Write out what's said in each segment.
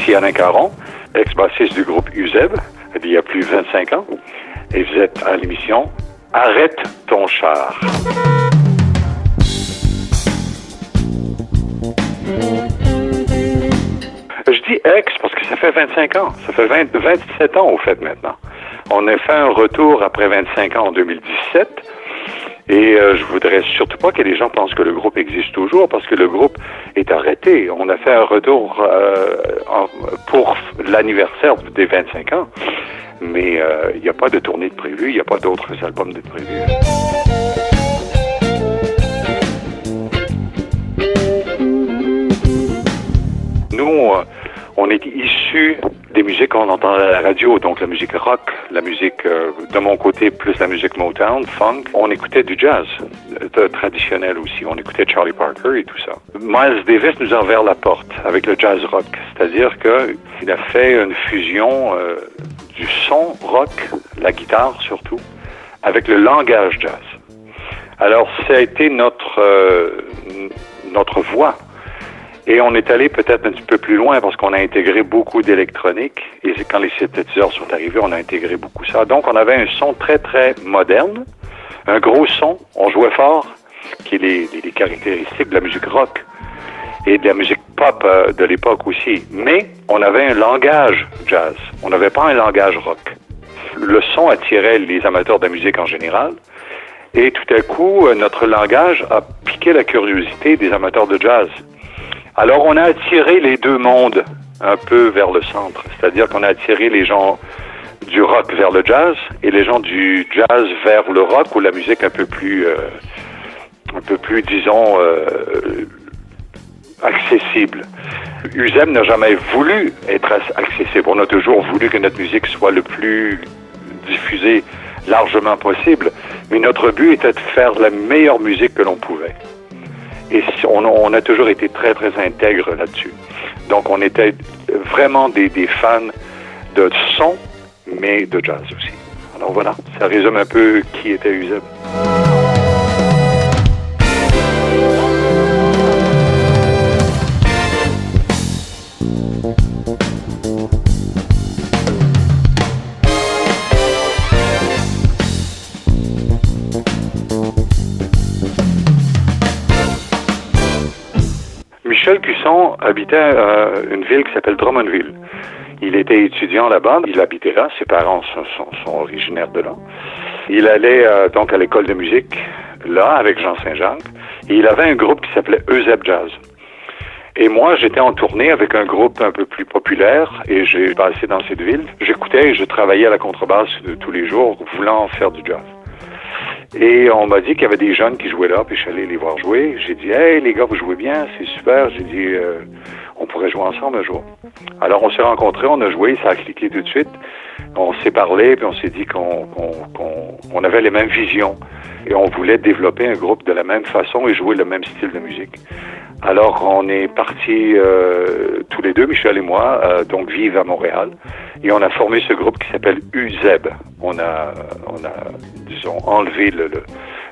ici Alain Caron, ex-bassiste du groupe UZEB, il y a plus de 25 ans. Et vous êtes à l'émission « Arrête ton char ». Je dis « ex » parce que ça fait 25 ans. Ça fait 27 ans, au fait, maintenant. On a fait un retour après 25 ans en 2017. Et je voudrais surtout pas que les gens pensent que le groupe existe toujours, parce que le groupe est arrêté. On a fait un retour pour l'anniversaire des 25 ans. Mais il n'y a pas de tournée de prévu, il n'y a pas d'autres albums de prévu. Nous, on est issus des musiques qu'on entend à la radio, donc la musique rock, la musique, de mon côté, plus la musique Motown, funk. On écoutait du jazz traditionnel aussi. On écoutait Charlie Parker et tout ça. Miles Davis nous a ouvert la porte avec le jazz rock, c'est-à-dire qu'il a fait une fusion du son rock, la guitare surtout, avec le langage jazz. Alors, ça a été notre voix. Et on est allé peut-être un petit peu plus loin parce qu'on a intégré beaucoup d'électronique. Et quand les synthétiseurs sont arrivés, on a intégré beaucoup ça. Donc, on avait un son très, très moderne, un gros son. On jouait fort, qui est les caractéristiques de la musique rock et de la musique pop de l'époque aussi. Mais on avait un langage jazz. On n'avait pas un langage rock. Le son attirait les amateurs de la musique en général. Et tout à coup, notre langage a piqué la curiosité des amateurs de jazz. Alors, on a attiré les deux mondes un peu vers le centre. C'est-à-dire qu'on a attiré les gens du rock vers le jazz et les gens du jazz vers le rock ou la musique un peu plus, disons, accessible. UZEB n'a jamais voulu être accessible. On a toujours voulu que notre musique soit le plus diffusée largement possible. Mais notre but était de faire la meilleure musique que l'on pouvait. Et on a toujours été très, très intègre là-dessus. Donc, on était vraiment des fans de son, mais de jazz aussi. Alors voilà, ça résume un peu qui était UZEB. Michel Cusson habitait une ville qui s'appelle Drummondville. Il était étudiant là-bas, il habitait là, ses parents sont originaires de là. Il allait donc à l'école de musique, là, avec Jean Saint-Jean, et il avait un groupe qui s'appelait UZEB Jazz. Et moi, j'étais en tournée avec un groupe un peu plus populaire, et j'ai passé dans cette ville. J'écoutais et je travaillais à la contrebasse tous les jours, voulant faire du jazz. Et on m'a dit qu'il y avait des jeunes qui jouaient là, puis je suis allé les voir jouer. J'ai dit « Hey, les gars, vous jouez bien, c'est super. » J'ai dit « On pourrait jouer ensemble un jour. » Alors, on s'est rencontrés, on a joué, ça a cliqué tout de suite. On s'est parlé, puis on s'est dit qu'on avait les mêmes visions. Et on voulait développer un groupe de la même façon et jouer le même style de musique. Alors, on est partis tous les deux, Michel et moi, donc vivre à Montréal. Et on a formé ce groupe qui s'appelle UZEB. On a disons, enlevé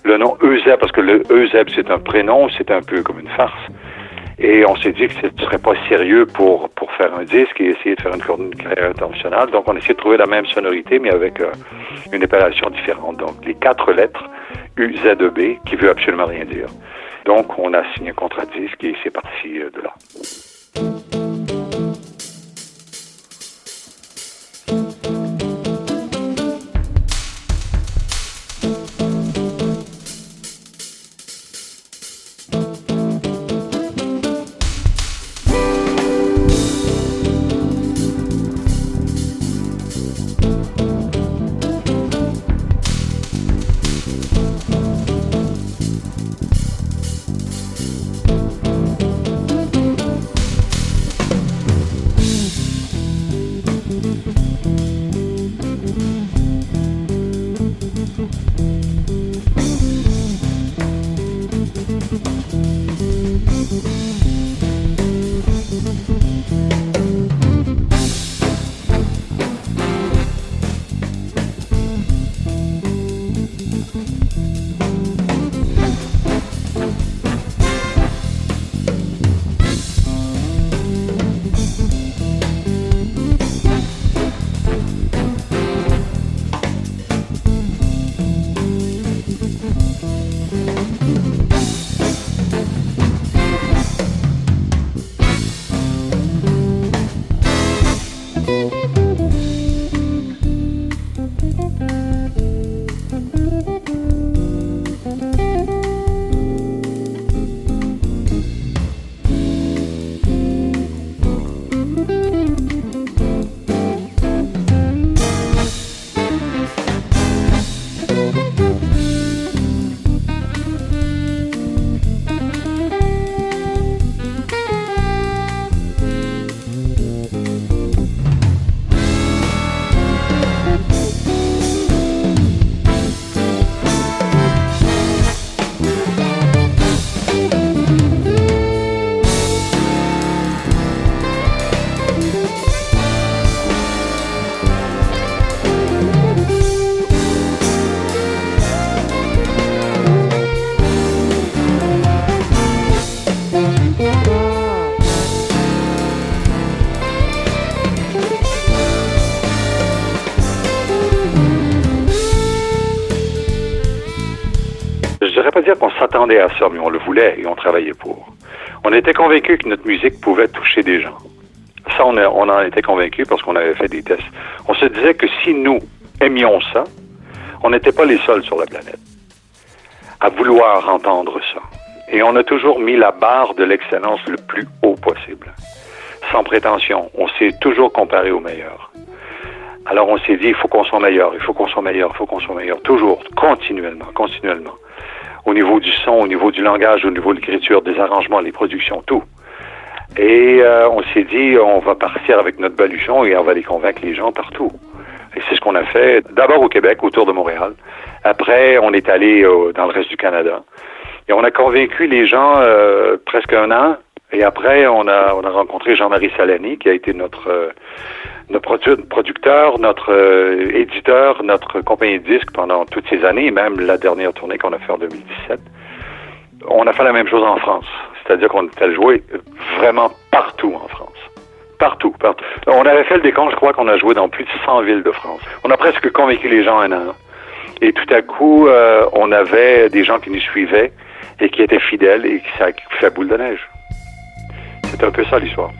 le nom UZEB, parce que le UZEB, c'est un prénom, c'est un peu comme une farce. Et on s'est dit que ce serait pas sérieux pour faire un disque et essayer de faire une carrière internationale. Donc, on a essayé de trouver la même sonorité, mais avec une appellation différente. Donc, les 4 lettres, UZEB, qui veut absolument rien dire. Donc, on a signé un contrat de disque et c'est parti de là. pas dire qu'on s'attendait à ça, mais on le voulait et on travaillait pour. On était convaincus que notre musique pouvait toucher des gens. Ça, on en était convaincus parce qu'on avait fait des tests. On se disait que si nous aimions ça, on n'était pas les seuls sur la planète à vouloir entendre ça. Et on a toujours mis la barre de l'excellence le plus haut possible. Sans prétention, on s'est toujours comparé aux meilleurs. Alors on s'est dit, il faut qu'on soit meilleur, il faut qu'on soit meilleur, il faut qu'on soit meilleur. Toujours, continuellement. Au niveau du son, au niveau du langage, au niveau de l'écriture, des arrangements, les productions, tout. Et on s'est dit, on va partir avec notre baluchon et on va aller convaincre les gens partout. Et c'est ce qu'on a fait, d'abord au Québec, autour de Montréal. Après, on est allé dans le reste du Canada. Et on a convaincu les gens presque un an. Et après, on a rencontré Jean-Marie Salani, qui a été notre producteur, notre éditeur, notre compagnie de disques pendant toutes ces années, même la dernière tournée qu'on a fait en 2017. On a fait la même chose en France. C'est-à-dire qu'on était joué vraiment partout en France. Partout. On avait fait le décompte, je crois qu'on a joué dans plus de 100 villes de France. On a presque convaincu les gens un an. Et tout à coup, on avait des gens qui nous suivaient et qui étaient fidèles et qui ça fait la boule de neige. C'est un peu ça l'histoire.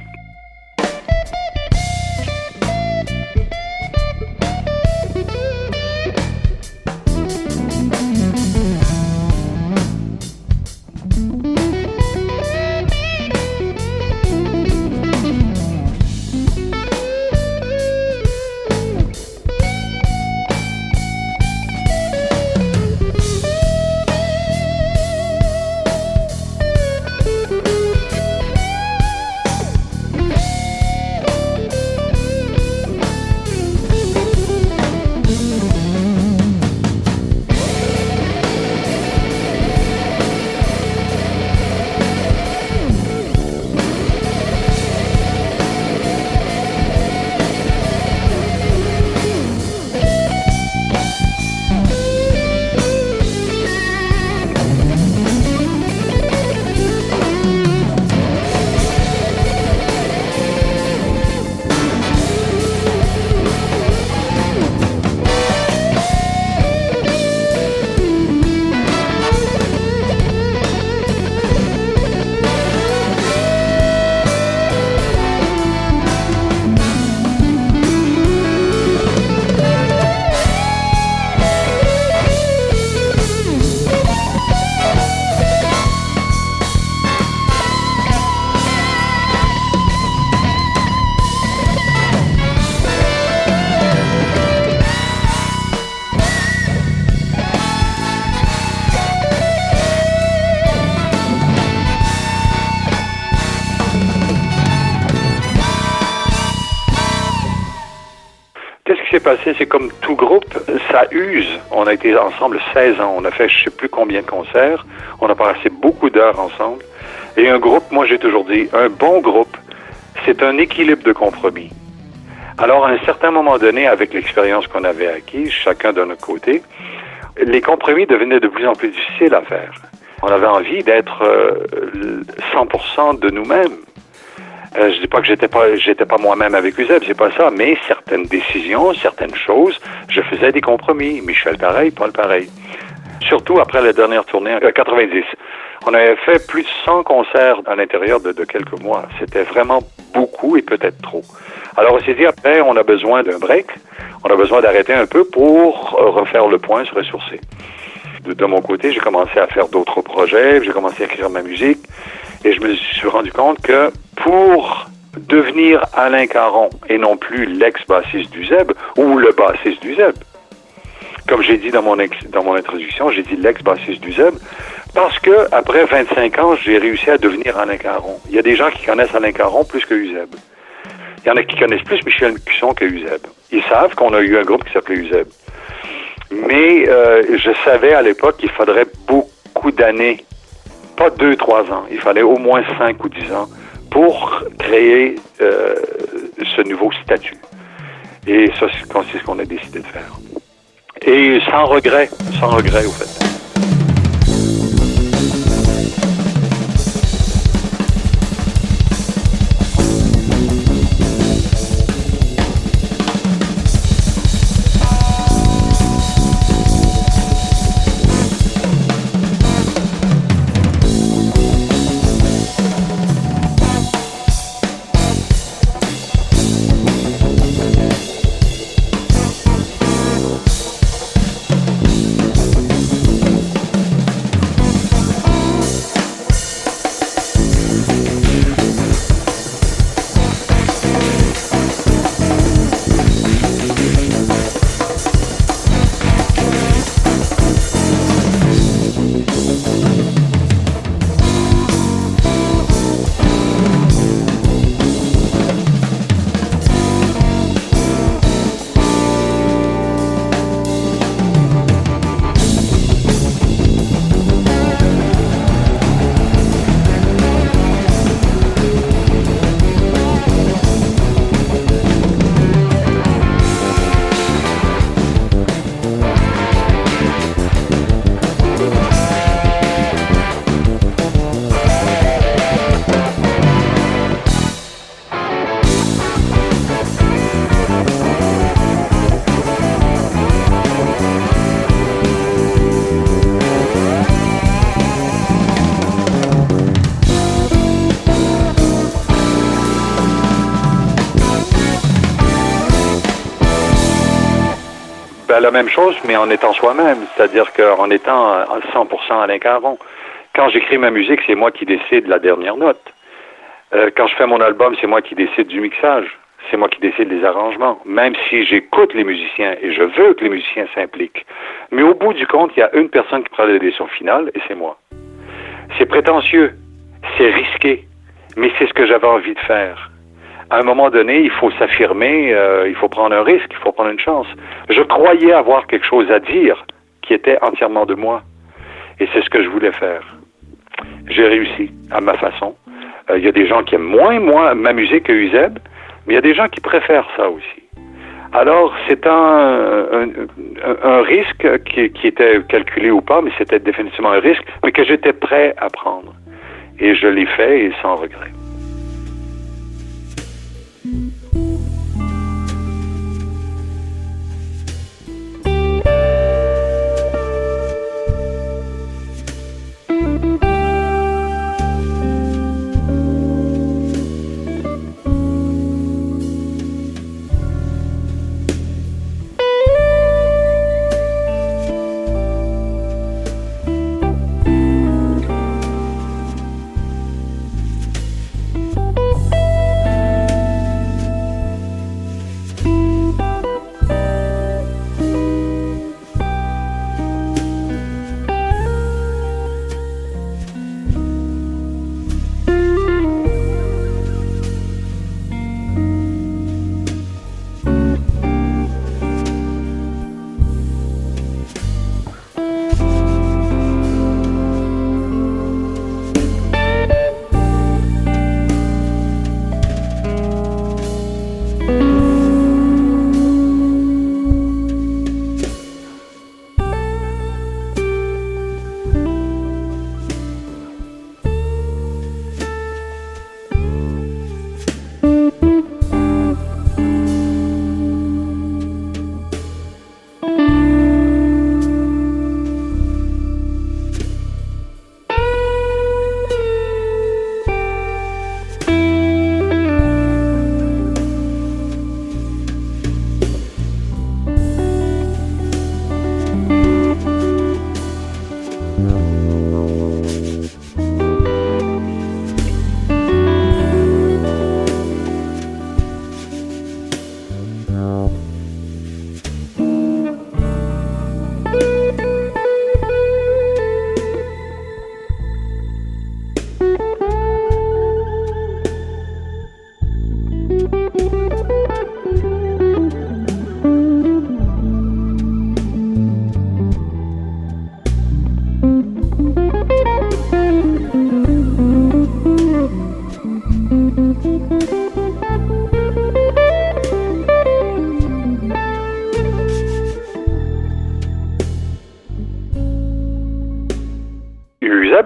C'est comme tout groupe, ça use. On a été ensemble 16 ans. On a fait je ne sais plus combien de concerts. On a passé beaucoup d'heures ensemble. Et un groupe, moi j'ai toujours dit, un bon groupe, c'est un équilibre de compromis. Alors à un certain moment donné, avec l'expérience qu'on avait acquise, chacun de notre côté, les compromis devenaient de plus en plus difficiles à faire. On avait envie d'être 100% de nous-mêmes. Je dis pas que j'étais pas moi-même avec UZEB, c'est pas ça, mais certaines décisions, certaines choses, je faisais des compromis. Michel pareil, Paul pareil. Surtout après la dernière tournée, en 90. On avait fait plus de 100 concerts à l'intérieur de quelques mois. C'était vraiment beaucoup et peut-être trop. Alors on s'est dit, après, on a besoin d'un break, on a besoin d'arrêter un peu pour refaire le point, se ressourcer. De mon côté, j'ai commencé à faire d'autres projets, j'ai commencé à écrire ma musique, et je me suis rendu compte que pour devenir Alain Caron et non plus l'ex-bassiste d'UZEB ou le bassiste d'UZEB, comme j'ai dit dans mon introduction, j'ai dit l'ex-bassiste d'UZEB parce que après 25 ans, j'ai réussi à devenir Alain Caron. Il y a des gens qui connaissent Alain Caron plus que UZEB. Il y en a qui connaissent plus Michel Cusson que UZEB. Ils savent qu'on a eu un groupe qui s'appelait UZEB. Mais je savais à l'époque qu'il faudrait beaucoup d'années, pas 2-3 ans, il fallait au moins 5 ou 10 ans pour créer ce nouveau statut. Et ça, c'est ce qu'on a décidé de faire. Et sans regret au fait. Ben, la même chose, mais en étant soi-même, c'est-à-dire qu'en étant 100% Alain Caron. Quand j'écris ma musique, c'est moi qui décide la dernière note. Quand je fais mon album, c'est moi qui décide du mixage. C'est moi qui décide des arrangements, même si j'écoute les musiciens et je veux que les musiciens s'impliquent. Mais au bout du compte, il y a une personne qui prend la décision finale et c'est moi. C'est prétentieux, c'est risqué, mais c'est ce que j'avais envie de faire. À un moment donné, il faut s'affirmer, il faut prendre un risque, il faut prendre une chance. Je croyais avoir quelque chose à dire qui était entièrement de moi et c'est ce que je voulais faire. J'ai réussi à ma façon. Il y a des gens qui aiment moins ma musique que UZEB, mais il y a des gens qui préfèrent ça aussi. Alors, c'est un risque qui était calculé ou pas, mais c'était définitivement un risque, mais que j'étais prêt à prendre. Et je l'ai fait, et sans regret.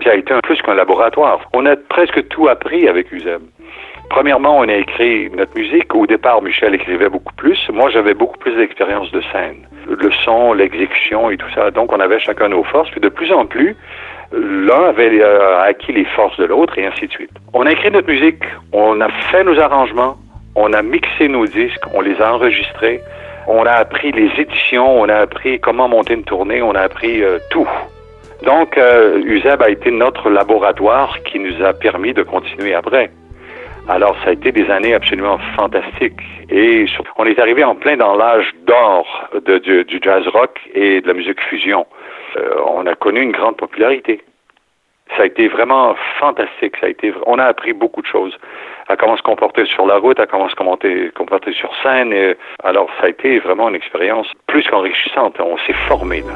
Ça a été un plus qu'un laboratoire. On a presque tout appris avec UZEB. Premièrement, on a écrit notre musique. Au départ, Michel écrivait beaucoup plus. Moi, j'avais beaucoup plus d'expérience de scène. Le son, l'exécution et tout ça. Donc, on avait chacun nos forces. Puis de plus en plus, l'un avait acquis les forces de l'autre et ainsi de suite. On a écrit notre musique. On a fait nos arrangements. On a mixé nos disques. On les a enregistrés. On a appris les éditions. On a appris comment monter une tournée. On a appris tout. Donc, UZEB a été notre laboratoire qui nous a permis de continuer après. Alors, ça a été des années absolument fantastiques. Et on est arrivé en plein dans l'âge d'or du jazz rock et de la musique fusion. On a connu une grande popularité. Ça a été vraiment fantastique. On a appris beaucoup de choses. À comment se comporter sur la route, à comment se comporter sur scène. Alors, ça a été vraiment une expérience plus qu'enrichissante. On s'est formé, là.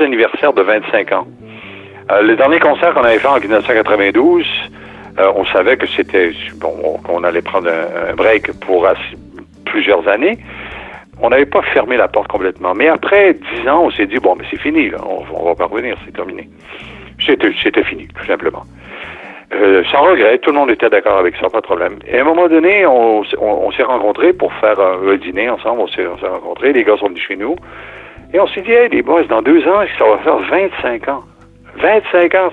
Anniversaire de 25 ans. Le dernier concert qu'on avait fait en 1992, on savait que c'était bon, qu'on allait prendre un break pour plusieurs années. On n'avait pas fermé la porte complètement. Mais après 10 ans, on s'est dit, bon, mais c'est fini, là. On va parvenir, c'est terminé. C'était fini, tout simplement. Sans regret, tout le monde était d'accord avec ça, pas de problème. Et à un moment donné, on s'est rencontrés pour faire un dîner ensemble. On s'est rencontrés, les gars sont venus chez nous. Et on s'est dit, hey, les boys, dans 2 ans, ça va faire 25 ans. 25 ans,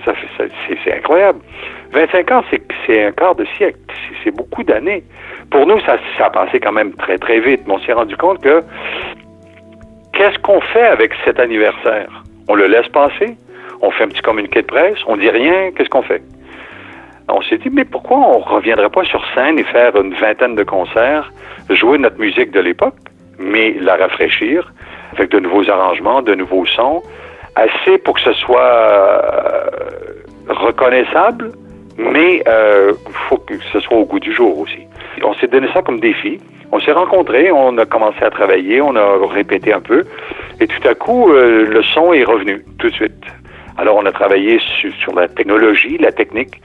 c'est incroyable. 25 ans, c'est un quart de siècle. C'est beaucoup d'années. Pour nous, ça a passé quand même très, très vite. Mais on s'est rendu compte que, qu'est-ce qu'on fait avec cet anniversaire? On le laisse passer? On fait un petit communiqué de presse? On dit rien? Qu'est-ce qu'on fait? On s'est dit, mais pourquoi on reviendrait pas sur scène et faire une vingtaine de concerts, jouer notre musique de l'époque, mais la rafraîchir avec de nouveaux arrangements, de nouveaux sons, assez pour que ce soit reconnaissable, mais faut que ce soit au goût du jour aussi. On s'est donné ça comme défi. On s'est rencontrés, on a commencé à travailler, on a répété un peu, et tout à coup, le son est revenu, tout de suite. Alors, on a travaillé sur la technologie, la technique,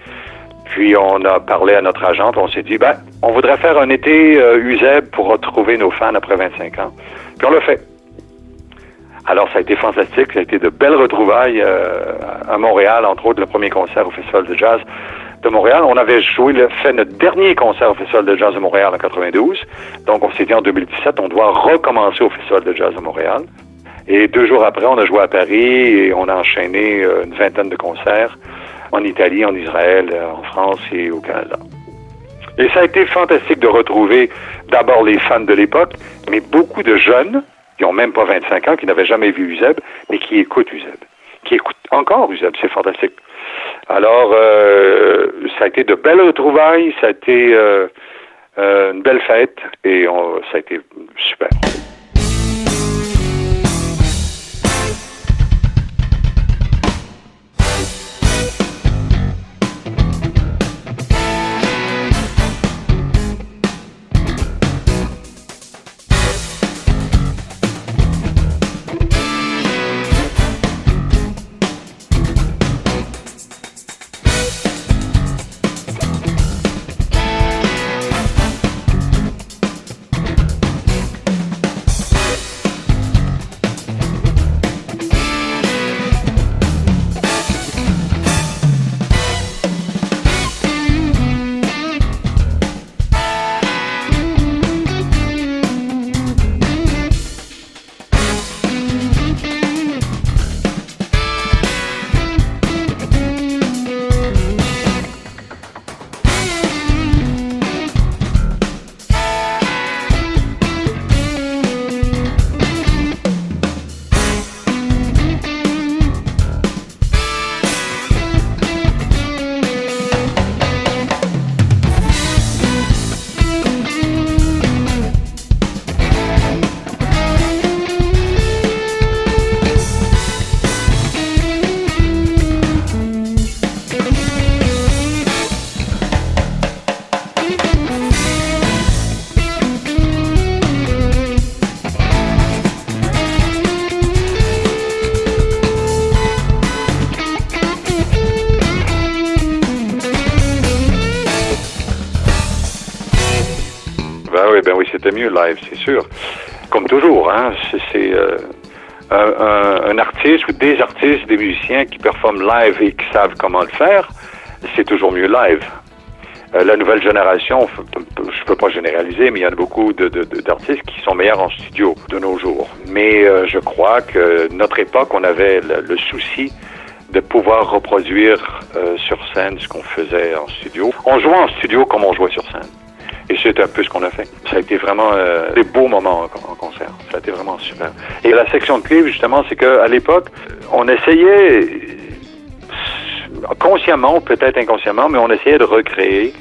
puis on a parlé à notre agente, on s'est dit, ben, on voudrait faire un été UZEB pour retrouver nos fans après 25 ans. Puis on l'a fait. Alors, ça a été fantastique. Ça a été de belles retrouvailles à Montréal, entre autres, le premier concert au Festival de jazz de Montréal. On avait fait notre dernier concert au Festival de jazz de Montréal en 92. Donc, on s'est dit en 2017, on doit recommencer au Festival de jazz de Montréal. Et 2 jours après, on a joué à Paris et on a enchaîné une vingtaine de concerts en Italie, en Israël, en France et au Canada. Et ça a été fantastique de retrouver d'abord les fans de l'époque, mais beaucoup de jeunes qui n'ont même pas 25 ans, qui n'avaient jamais vu UZEB, mais qui écoutent UZEB, qui écoutent encore UZEB, c'est fantastique. Alors, ça a été de belles retrouvailles, ça a été une belle fête, et ça a été super. Mieux live, c'est sûr. Comme toujours, hein, c'est un artiste ou des artistes, des musiciens qui performent live et qui savent comment le faire, c'est toujours mieux live. La nouvelle génération, je peux pas généraliser, mais il y en a beaucoup d'artistes qui sont meilleurs en studio de nos jours. Mais je crois que notre époque, on avait le souci de pouvoir reproduire sur scène ce qu'on faisait en studio. On jouait en studio comme on jouait sur scène. Et c'est un peu ce qu'on a fait. Ça a été vraiment des beaux moments en concert. Ça a été vraiment super. Et la section de cuivre, justement, c'est qu'à l'époque, on essayait, consciemment, peut-être inconsciemment, mais on essayait de recréer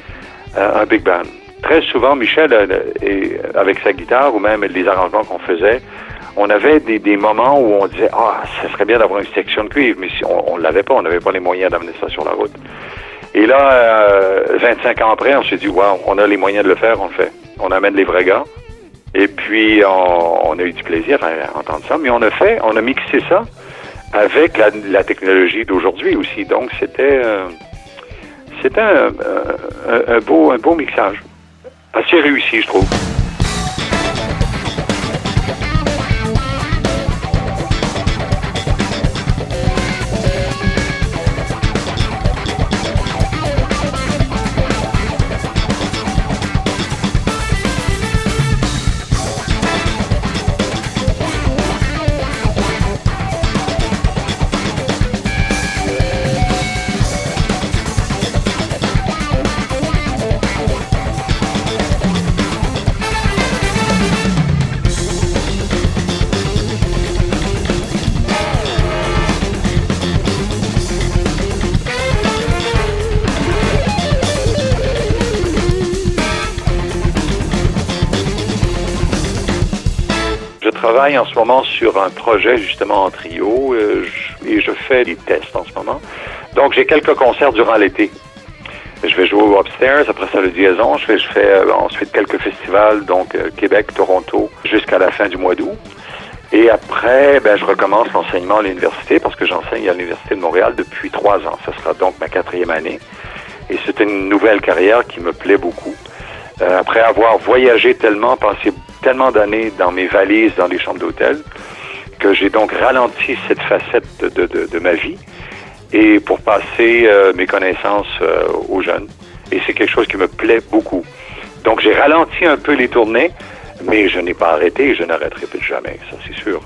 un big band. Très souvent, Michel, avec sa guitare ou même les arrangements qu'on faisait, on avait des moments où on disait « Ah, ça serait bien d'avoir une section de cuivre », mais si on ne l'avait pas, on n'avait pas les moyens d'amener ça sur la route. Et là, 25 ans après, on s'est dit « Wow, on a les moyens de le faire, on le fait. On amène les vrais gars. » Et puis, on a eu du plaisir à entendre ça, mais on a mixé ça avec la technologie d'aujourd'hui aussi. Donc, c'était un beau mixage. Assez réussi, je trouve. Je travaille en ce moment sur un projet justement en trio et je fais des tests en ce moment. Donc j'ai quelques concerts durant l'été. Je vais jouer au Upstairs, après ça le Liaison. Je fais ensuite quelques festivals, donc Québec, Toronto, jusqu'à la fin du mois d'août. Et après, je recommence l'enseignement à l'université parce que j'enseigne à l'Université de Montréal depuis 3 ans. Ce sera donc ma 4e année. Et c'est une nouvelle carrière qui me plaît beaucoup. Après avoir voyagé tellement, passé tellement d'années dans mes valises, dans les chambres d'hôtel, que j'ai donc ralenti cette facette de ma vie et pour passer mes connaissances aux jeunes. Et c'est quelque chose qui me plaît beaucoup. Donc j'ai ralenti un peu les tournées, mais je n'ai pas arrêté et je n'arrêterai plus jamais, ça c'est sûr.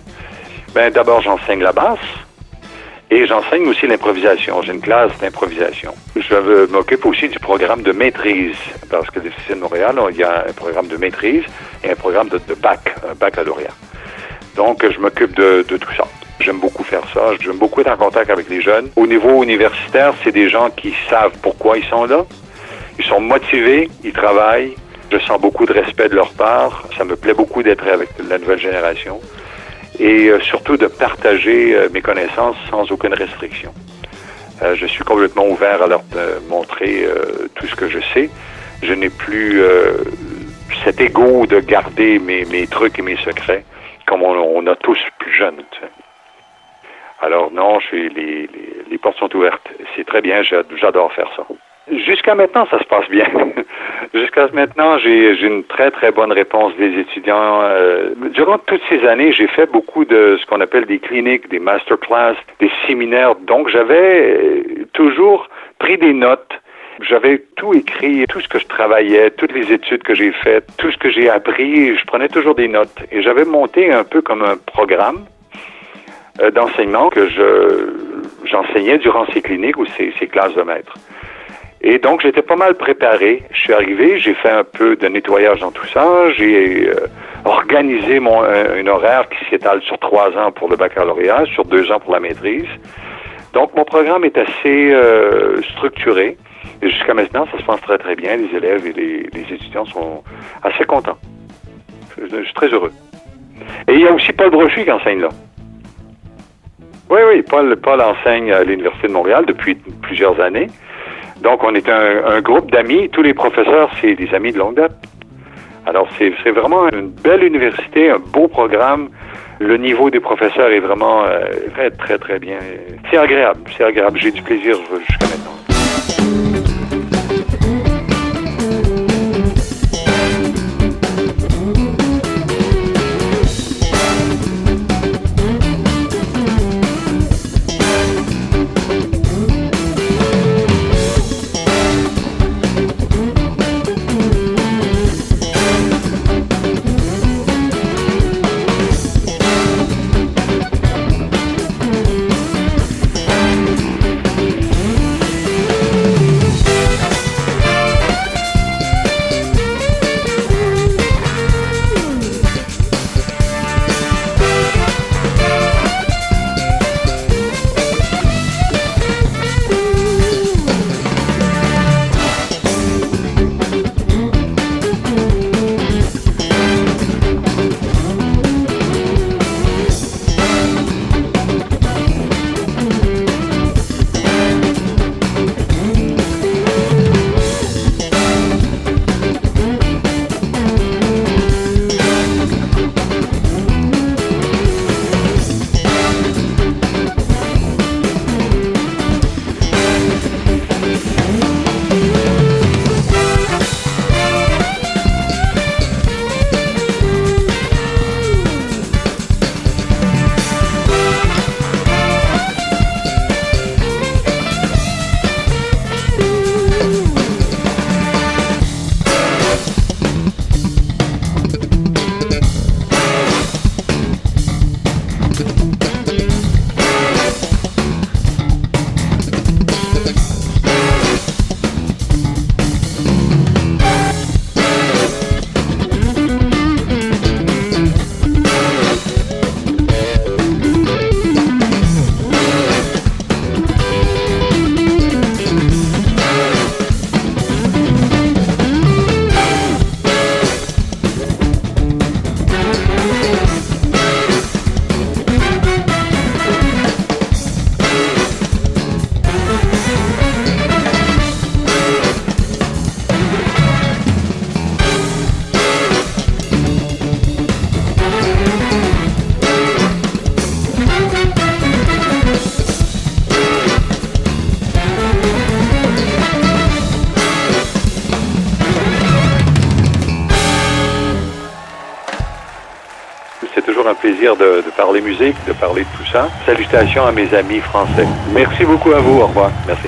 D'abord j'enseigne la basse et j'enseigne aussi l'improvisation. J'ai une classe d'improvisation. Je m'occupe aussi du programme de maîtrise, parce que l'Université de Montréal, il y a un programme de maîtrise et un programme de bac, un baccalauréat. Donc, je m'occupe de tout ça. J'aime beaucoup faire ça. J'aime beaucoup être en contact avec les jeunes. Au niveau universitaire, c'est des gens qui savent pourquoi ils sont là. Ils sont motivés, ils travaillent. Je sens beaucoup de respect de leur part. Ça me plaît beaucoup d'être avec la nouvelle génération et surtout de partager mes connaissances sans aucune restriction. Je suis complètement ouvert à leur montrer tout ce que je sais. Je n'ai plus cet égo de garder mes trucs et mes secrets comme on a tous plus jeunes. Tu sais. Alors non, les portes sont ouvertes. C'est très bien, j'adore faire ça. Jusqu'à maintenant, ça se passe bien. Jusqu'à maintenant, j'ai une très, très bonne réponse des étudiants. Durant toutes ces années, j'ai fait beaucoup de ce qu'on appelle des cliniques, des masterclass, des séminaires. Donc, j'avais toujours pris des notes. J'avais tout écrit, tout ce que je travaillais, toutes les études que j'ai faites, tout ce que j'ai appris. Je prenais toujours des notes. Et j'avais monté un peu comme un programme d'enseignement que j'enseignais durant ces cliniques ou ces classes de maître. Et donc, j'étais pas mal préparé. Je suis arrivé, j'ai fait un peu de nettoyage dans tout ça. J'ai organisé un horaire qui s'étale sur 3 ans pour le baccalauréat, sur 2 ans pour la maîtrise. Donc, mon programme est assez structuré. Et jusqu'à maintenant, ça se passe très, très bien. Les élèves et les étudiants sont assez contents. Je suis très heureux. Et il y a aussi Paul Brochu qui enseigne là. Oui, Paul enseigne à l'Université de Montréal depuis plusieurs années. Donc, on est un groupe d'amis. Tous les professeurs, c'est des amis de longue date. Alors, c'est vraiment une belle université, un beau programme. Le niveau des professeurs est vraiment très, très, très bien. C'est agréable. J'ai du plaisir jusqu'à maintenant. toujours un plaisir de parler musique, de parler de tout ça. Salutations à mes amis français. Merci beaucoup à vous. Au revoir. Merci.